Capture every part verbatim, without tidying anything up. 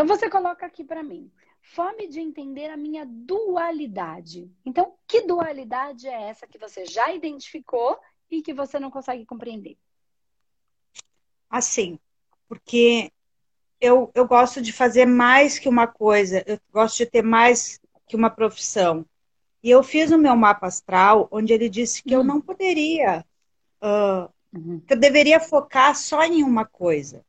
Então você coloca aqui para mim: fome de entender a minha dualidade. Então, que dualidade é essa que você já identificou e que você não consegue compreender? Assim, porque eu, eu gosto de fazer mais que uma coisa, eu gosto de ter mais que uma profissão. E eu fiz o meu mapa astral, onde ele disse que uhum. eu não poderia, uh, uhum. que eu deveria focar só em uma coisa.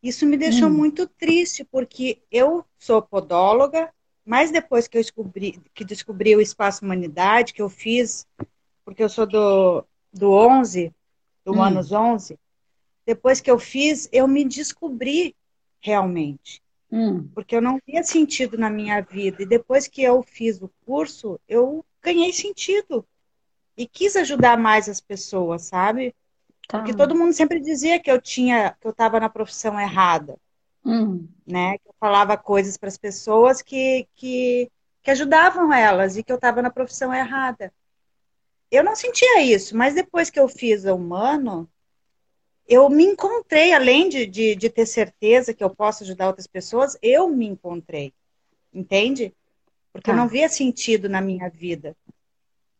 Isso me deixou hum. muito triste, porque eu sou podóloga, mas depois que eu descobri, que descobri o Espaço Humanidade, que eu fiz, porque eu sou do, do onze, do hum. Anos onze, depois que eu fiz, eu me descobri realmente. Hum. Porque eu não via sentido na minha vida. E depois que eu fiz o curso, eu ganhei sentido. E quis ajudar mais as pessoas, sabe? Porque todo mundo sempre dizia que eu tinha, que eu estava na profissão errada, hum. né? Que eu falava coisas para as pessoas que, que, que ajudavam elas e que eu estava na profissão errada. Eu não sentia isso, mas depois que eu fiz a Humano, eu me encontrei, além de, de, de ter certeza que eu posso ajudar outras pessoas, eu me encontrei, entende? Porque ah. eu não via sentido na minha vida.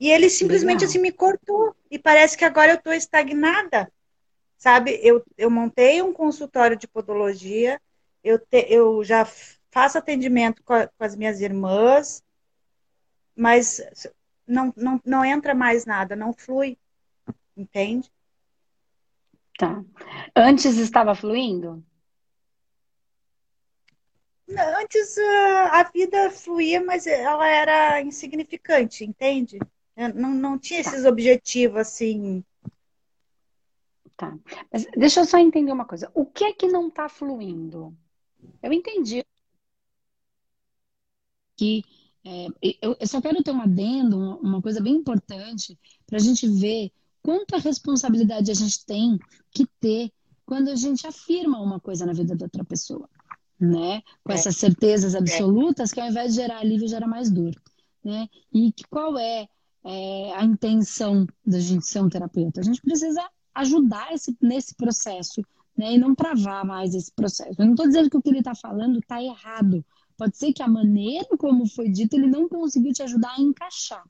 E ele simplesmente assim, me cortou. E parece que agora eu estou estagnada. Sabe? Eu, eu montei um consultório de podologia. Eu, te, eu já faço atendimento com, a, com as minhas irmãs. Mas não, não, não entra mais nada. Não flui. Entende? Tá. Antes estava fluindo? Antes a vida fluía, mas ela era insignificante. Entende? Não, não tinha esses tá. objetivos, assim. Tá. Mas deixa eu só entender uma coisa. O que é que não tá fluindo? Eu entendi. Que, é, eu, eu só quero ter um adendo, uma coisa bem importante, pra gente ver quanta responsabilidade a gente tem que ter quando a gente afirma uma coisa na vida da outra pessoa, né? Com é. essas certezas absolutas é. que ao invés de gerar alívio, gera mais dor, né? E que, qual é É a intenção da gente ser um terapeuta? A gente precisa ajudar esse, nesse processo, né? E não travar mais esse processo. Eu não estou dizendo que o que ele está falando está errado. Pode ser que a maneira como foi dito, ele não conseguiu te ajudar a encaixar.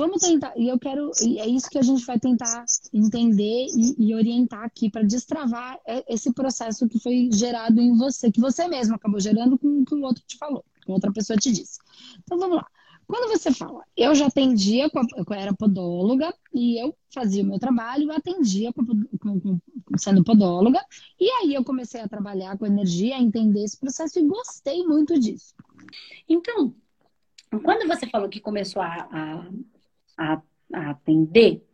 Vamos tentar, e eu quero, e é isso que a gente vai tentar entender e, e orientar aqui para destravar esse processo que foi gerado em você, que você mesmo acabou gerando com o que o outro te falou, que outra pessoa te disse. Então vamos lá. Quando você fala, eu já atendia, com a, eu era podóloga e eu fazia o meu trabalho, eu atendia com, com, com, sendo podóloga, e aí eu comecei a trabalhar com energia, a entender esse processo e gostei muito disso. Então, quando você falou que começou a, a, a, a atender,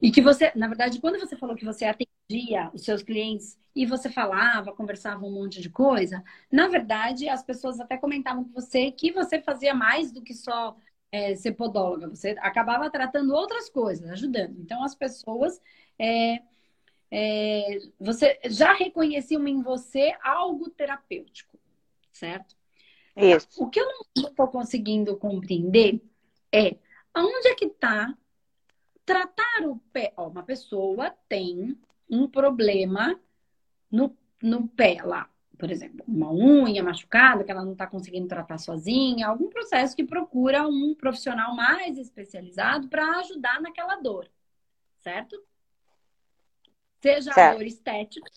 e que você, na verdade, quando você falou que você atendia os seus clientes e você falava, conversava um monte de coisa, na verdade, as pessoas até comentavam com você que você fazia mais do que só é, ser podóloga. Você acabava tratando outras coisas, ajudando. Então, as pessoas... É, é, você já reconheciam em você algo terapêutico, certo? Isso. O que eu não estou conseguindo compreender é aonde é que está... Tratar o pé. Ó, uma pessoa tem um problema no, no pé lá. Por exemplo, uma unha machucada que ela não está conseguindo tratar sozinha. Algum processo que procura um profissional mais especializado para ajudar naquela dor. Certo? Seja certo. A dor estética,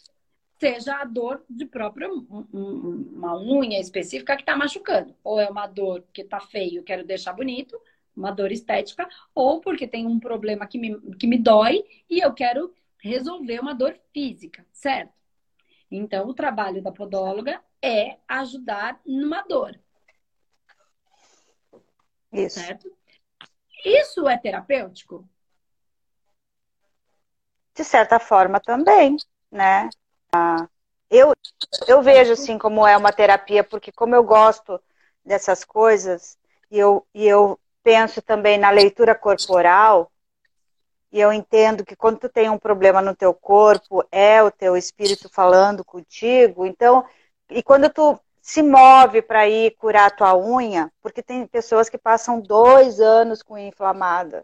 seja a dor de própria um, um, uma unha específica que está machucando. Ou é uma dor que está feio, quero deixar bonito... uma dor estética, ou porque tem um problema que me, que me dói e eu quero resolver uma dor física, certo? Então, o trabalho da podóloga é ajudar numa dor. Isso. Certo? Isso é terapêutico? De certa forma também, né? Ah, eu, eu vejo, assim, como é uma terapia, porque como eu gosto dessas coisas, e eu... E eu... penso também na leitura corporal, e eu entendo que quando tu tem um problema no teu corpo, é o teu espírito falando contigo, então, e quando tu se move para ir curar a tua unha, porque tem pessoas que passam dois anos com inflamada,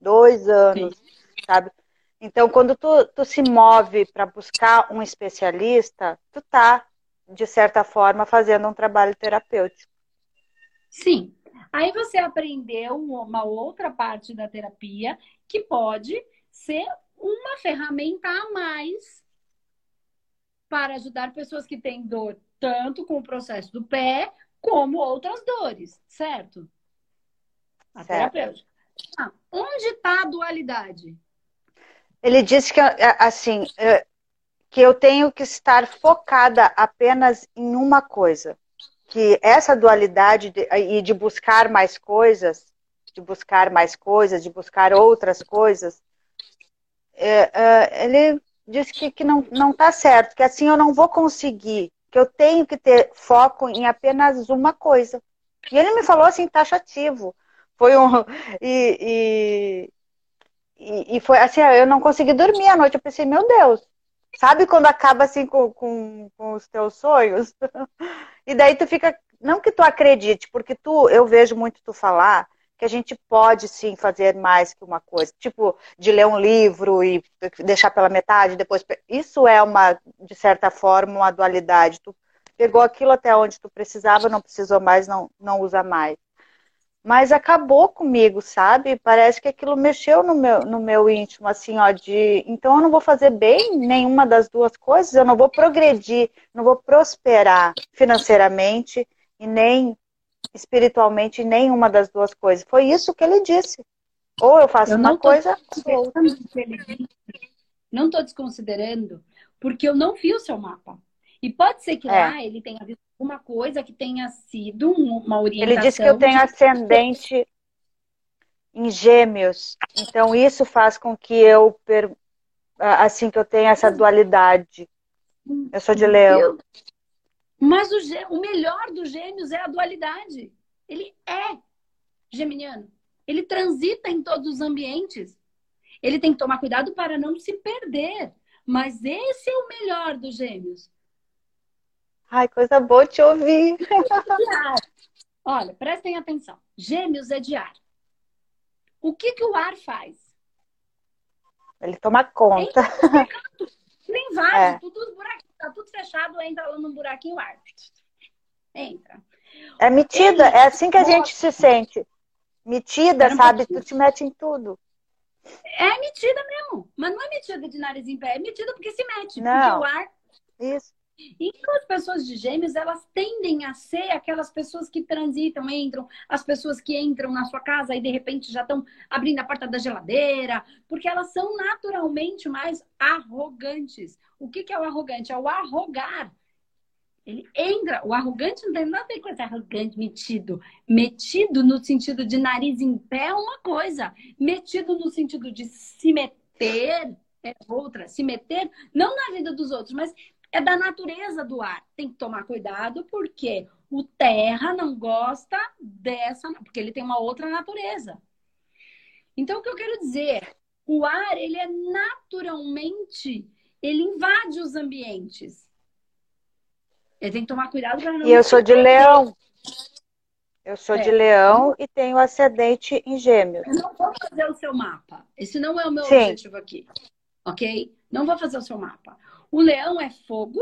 dois anos, sim, sabe? Então, quando tu, tu se move para buscar um especialista, tu tá de certa forma, fazendo um trabalho terapêutico. Sim. Aí você aprendeu uma outra parte da terapia que pode ser uma ferramenta a mais para ajudar pessoas que têm dor, tanto com o processo do pé, como outras dores, certo? A certo. Terapêutica. Ah, onde está a dualidade? Ele disse que, assim, que eu tenho que estar focada apenas em uma coisa. Que essa dualidade de, e de buscar mais coisas, de buscar mais coisas, de buscar outras coisas, é, é, ele diz que, que não, não tá certo, que assim eu não vou conseguir, que eu tenho que ter foco em apenas uma coisa. E ele me falou assim, taxativo. Foi um... E, e, e foi assim, eu não consegui dormir à noite, eu pensei, meu Deus, sabe quando acaba assim com, com, com os teus sonhos? E daí tu fica, não que tu acredite, porque tu, eu vejo muito tu falar que a gente pode sim fazer mais que uma coisa, tipo de ler um livro e deixar pela metade, depois isso é uma, de certa forma, uma dualidade. Tu pegou aquilo até onde tu precisava, não precisou mais, não, não usa mais. Mas acabou comigo, sabe? Parece que aquilo mexeu no meu, no meu íntimo, assim, ó, de... Então eu não vou fazer bem nenhuma das duas coisas, eu não vou progredir, não vou prosperar financeiramente e nem espiritualmente, nenhuma das duas coisas. Foi isso que ele disse. Ou eu faço eu uma coisa... Ou... Não estou desconsiderando, porque eu não vi o seu mapa. E pode ser que é. lá ele tenha visto alguma coisa que tenha sido uma orientação... Ele disse que eu tenho de... ascendente em Gêmeos. Então, isso faz com que eu... Per... Assim, que eu tenha essa dualidade. Eu sou de Leão. Mas o, gê... o melhor dos Gêmeos é a dualidade. Ele é geminiano. Ele transita em todos os ambientes. Ele tem que tomar cuidado para não se perder. Mas esse é o melhor dos Gêmeos. Ai, coisa boa te ouvir. Olha, prestem atenção. Gêmeos é de ar. O que, que o ar faz? Ele toma conta. Nem vaso, é. tudo os buraquinhos, tá tudo fechado, entra lá num buraquinho o ar. Entra. É metida, Ele... é assim que a gente Nossa. se sente. Metida, Era sabe? Metida. Tu te mete em tudo. É metida mesmo. Mas não é metida de nariz em pé, é metida porque se mete. Não. Porque o ar... Isso. Então, as pessoas de Gêmeos, elas tendem a ser aquelas pessoas que transitam, entram, as pessoas que entram na sua casa e de repente já estão abrindo a porta da geladeira, porque elas são naturalmente mais arrogantes. O que, que é o arrogante? É o arrogar. Ele entra, o arrogante não tem nada a ver com esse arrogante metido. Metido no sentido de nariz em pé é uma coisa, metido no sentido de se meter é outra, se meter não na vida dos outros, mas... É da natureza do ar. Tem que tomar cuidado porque o terra não gosta dessa... Porque ele tem uma outra natureza. Então, o que eu quero dizer? O ar, ele é naturalmente... Ele invade os ambientes. Ele tem que tomar cuidado para não... E eu sou de leão. Eu sou é. de leão e tenho ascendente em gêmeos. Eu não vou fazer o seu mapa. Esse não é o meu Sim. objetivo aqui. Ok? Não vou fazer o seu mapa. O leão é fogo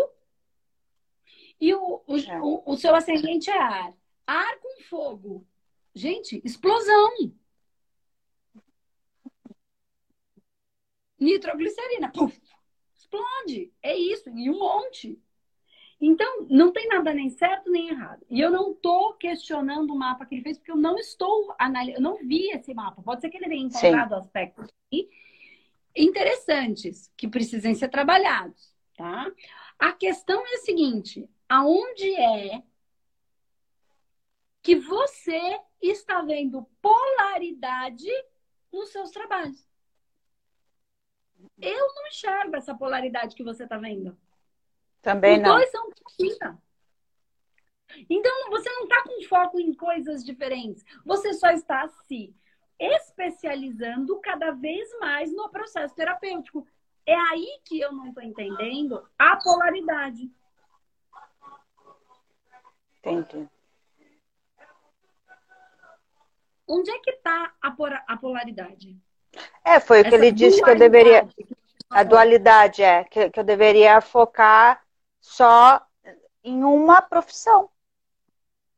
e o, o, é. o, o seu ascendente é ar. Ar com fogo. Gente, explosão. Nitroglicerina. Puf, explode. É isso. E um monte. Então, não tem nada nem certo nem errado. E eu não estou questionando o mapa que ele fez, porque eu não estou analisando. Eu não vi esse mapa. Pode ser que ele tenha encontrado Sim. aspectos aqui interessantes, que precisem ser trabalhados, tá? A questão é a seguinte, aonde é que você está vendo polaridade nos seus trabalhos? Eu não enxergo essa polaridade que você está vendo. Também não. Os dois são distintos. Então, você não está com foco em coisas diferentes. Você só está assim. especializando cada vez mais no processo terapêutico. É aí que eu não estou entendendo a polaridade. Entendi. Onde é que está a polaridade? É, foi o que Essa ele disse que eu deveria... A dualidade, é. Que, que eu deveria focar só em uma profissão.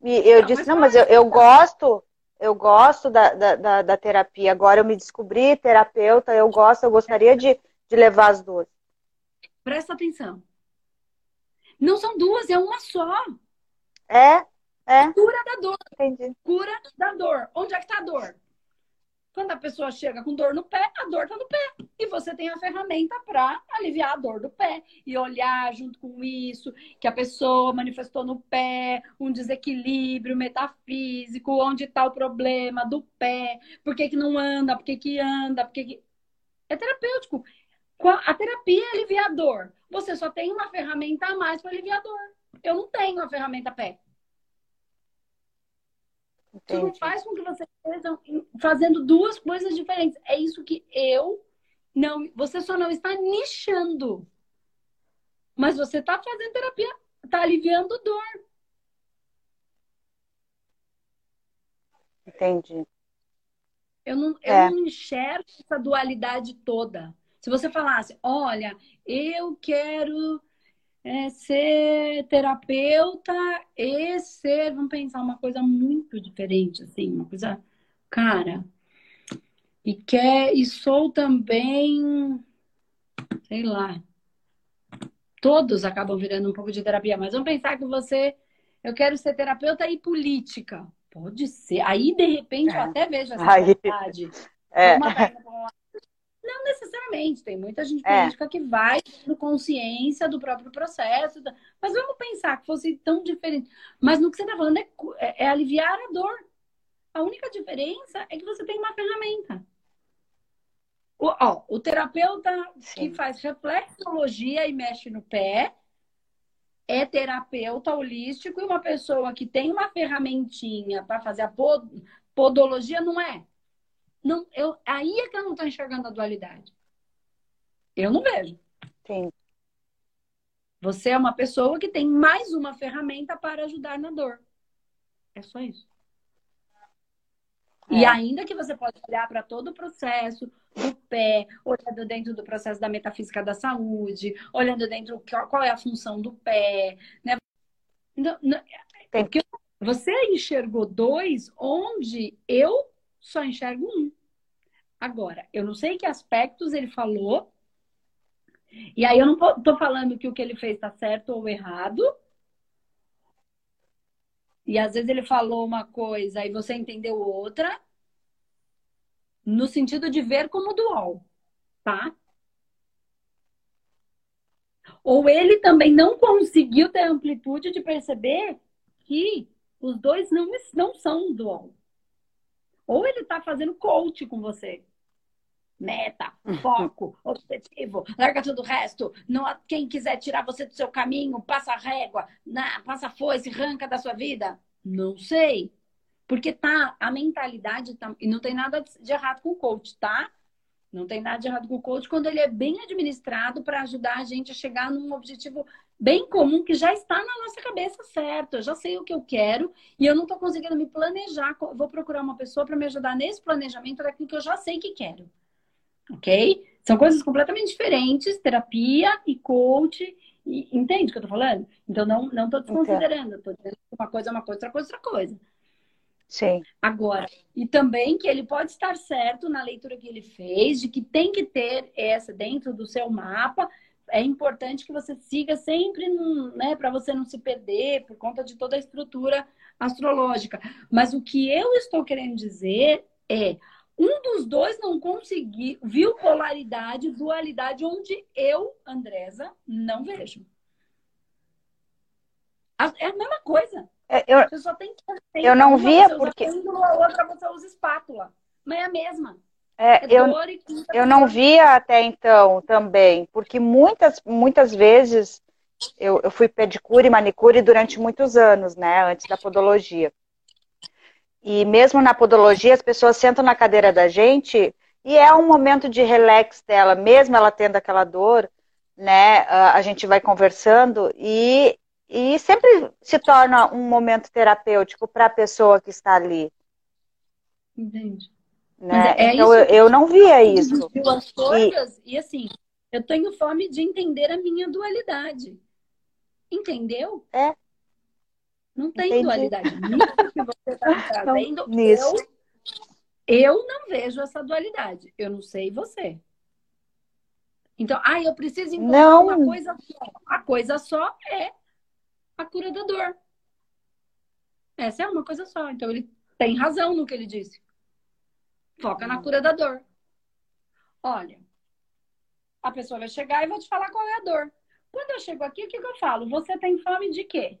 E eu não, disse, mas não, mas eu, eu gosto, eu gosto da, da, da, da terapia. Agora eu me descobri terapeuta, eu gosto, eu gostaria de, de levar as duas. Presta atenção. Não são duas, é uma só. É, é. Cura da dor. Entendi. Cura da dor. Onde é que tá a dor? Quando a pessoa chega com dor no pé, a dor tá no pé. E você tem a ferramenta para aliviar a dor do pé. E olhar junto com isso, que a pessoa manifestou no pé, um desequilíbrio metafísico, onde tá o problema do pé, por que que não anda, por que que anda, por que que... É terapêutico. A terapia é aliviar a dor. Você só tem uma ferramenta a mais para aliviar a dor. Eu não tenho a ferramenta pé. Entendi. Isso faz com que vocês estejam fazendo duas coisas diferentes. É isso que eu não... Você só não está nichando. Mas você está fazendo terapia. Está aliviando dor. Entendi. Eu não, é. eu não enxergo essa dualidade toda. Se você falasse, olha, eu quero... É ser terapeuta e ser, vamos pensar, uma coisa muito diferente, assim, uma coisa, cara, e quer, e sou também, sei lá, todos acabam virando um pouco de terapia, mas vamos pensar que você, eu quero ser terapeuta e política, pode ser, aí de repente eu até vejo essa aí... vontade, é. uma Não necessariamente, tem muita gente política é. que vai tendo consciência do próprio processo, mas vamos pensar que fosse tão diferente. Mas no que você está falando é, é, é aliviar a dor. A única diferença é que você tem uma ferramenta. O, ó, o terapeuta Sim. que faz reflexologia e mexe no pé é terapeuta holístico, e uma pessoa que tem uma ferramentinha para fazer a podologia não é. Não, eu, aí é que eu não estou enxergando a dualidade. Eu não vejo. Sim. Você é uma pessoa que tem mais uma ferramenta para ajudar na dor. É só isso. É. E ainda que você pode olhar para todo o processo do pé, olhando dentro do processo da metafísica da saúde, olhando dentro qual é a função do pé, né? Não, não, porque você enxergou dois onde eu só enxergo um. Agora, eu não sei que aspectos ele falou. E aí eu não tô falando que o que ele fez tá certo ou errado. E às vezes ele falou uma coisa e você entendeu outra. No sentido de ver como dual, tá? Ou ele também não conseguiu ter a amplitude de perceber que os dois não, não são dual. Ou ele tá fazendo coach com você. Meta, foco, objetivo, larga tudo o resto. Não, quem quiser tirar você do seu caminho, passa a régua, na, passa a foice, arranca da sua vida. Não sei. Porque tá, a mentalidade tá... E não tem nada de errado com o coach, tá? Não tem nada de errado com o coach quando ele é bem administrado para ajudar a gente a chegar num objetivo bem comum que já está na nossa cabeça, certo? Eu já sei o que eu quero e eu não estou conseguindo me planejar. Vou procurar uma pessoa para me ajudar nesse planejamento daquilo que eu já sei que quero. Ok? São coisas completamente diferentes, terapia e coach. E, entende o que eu estou falando? Então, não não estou desconsiderando. Estou dizendo que uma coisa é uma coisa, outra coisa é outra coisa. Sim. Agora, e também que ele pode estar certo na leitura que ele fez, de que tem que ter essa dentro do seu mapa. É importante que você siga sempre, né, para você não se perder por conta de toda a estrutura astrológica. Mas o que eu estou querendo dizer é, um dos dois não conseguiu, viu polaridade, dualidade, onde eu, Andresa, não vejo. É a mesma coisa. Eu, você só tem que tem eu não via você porque... A outra você usa espátula. Mas é a mesma. É, é eu e eu não via até então também. Porque muitas, muitas vezes... Eu, eu fui pedicure e manicure durante muitos anos, né? Antes da podologia. E mesmo na podologia, as pessoas sentam na cadeira da gente e é um momento de relax dela. Mesmo ela tendo aquela dor, né? A gente vai conversando e... E sempre se torna um momento terapêutico para a pessoa que está ali. Entendi. Né? É então, eu, eu não via isso. As coisas, e... e assim, eu tenho fome de entender a minha dualidade. Entendeu? É. Não tem Entendi. dualidade. Nisso que você está me trazendo, eu, eu não vejo essa dualidade. Eu não sei você. Então, ah, eu preciso encontrar não. uma coisa só. A coisa só é a cura da dor. Essa é uma coisa só. Então, ele tem razão no que ele disse. Foca na cura da dor. Olha, a pessoa vai chegar e vai te falar qual é a dor. Quando eu chego aqui, o que, que eu falo? Você tem fome de quê?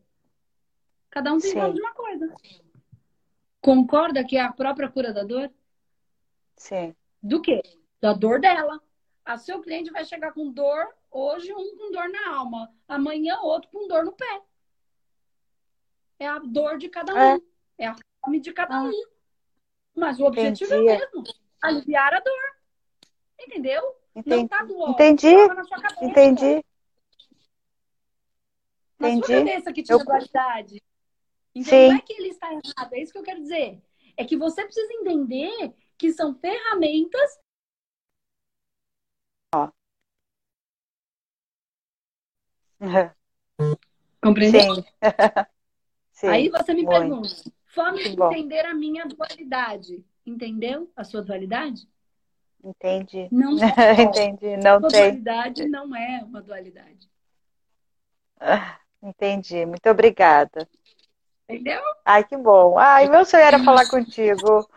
Cada um tem fome de uma coisa. Concorda que é a própria cura da dor? Sim. Do quê? Da dor dela. A seu cliente vai chegar com dor, hoje um com dor na alma, amanhã outro com dor no pé. É a dor de cada um. É, é a fome de cada ah. um. Mas o objetivo Entendi. é o mesmo. Aliviar a dor. Entendeu? Entendi. Não tá do óbvio. Entendi. Na sua cabeça, Entendi. Na Entendi. sua cabeça que tinha eu... dualidade. Então Sim. não é que ele está errado. É isso que eu quero dizer. É que você precisa entender que são ferramentas. Ó. Uhum. Compreendeu? Sim. Sim. Aí você me Muito. pergunta. Fome de entender a minha dualidade. Entendeu a sua dualidade? Entendi. Não é. Entendi. Não a sua tem. dualidade não é uma dualidade. Entendi. Muito obrigada. Entendeu? Ai, que bom. Ai, meu sonho era falar contigo.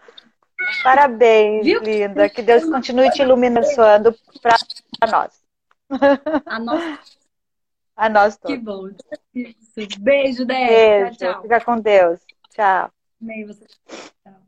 Parabéns, Viu? linda. Que Deus continue te iluminando para nós. A nós. A nós todos. Que bom. Beijo, Débora. Beijo. Tchau, tchau. Fica com Deus. Tchau. Amém, você. Tchau.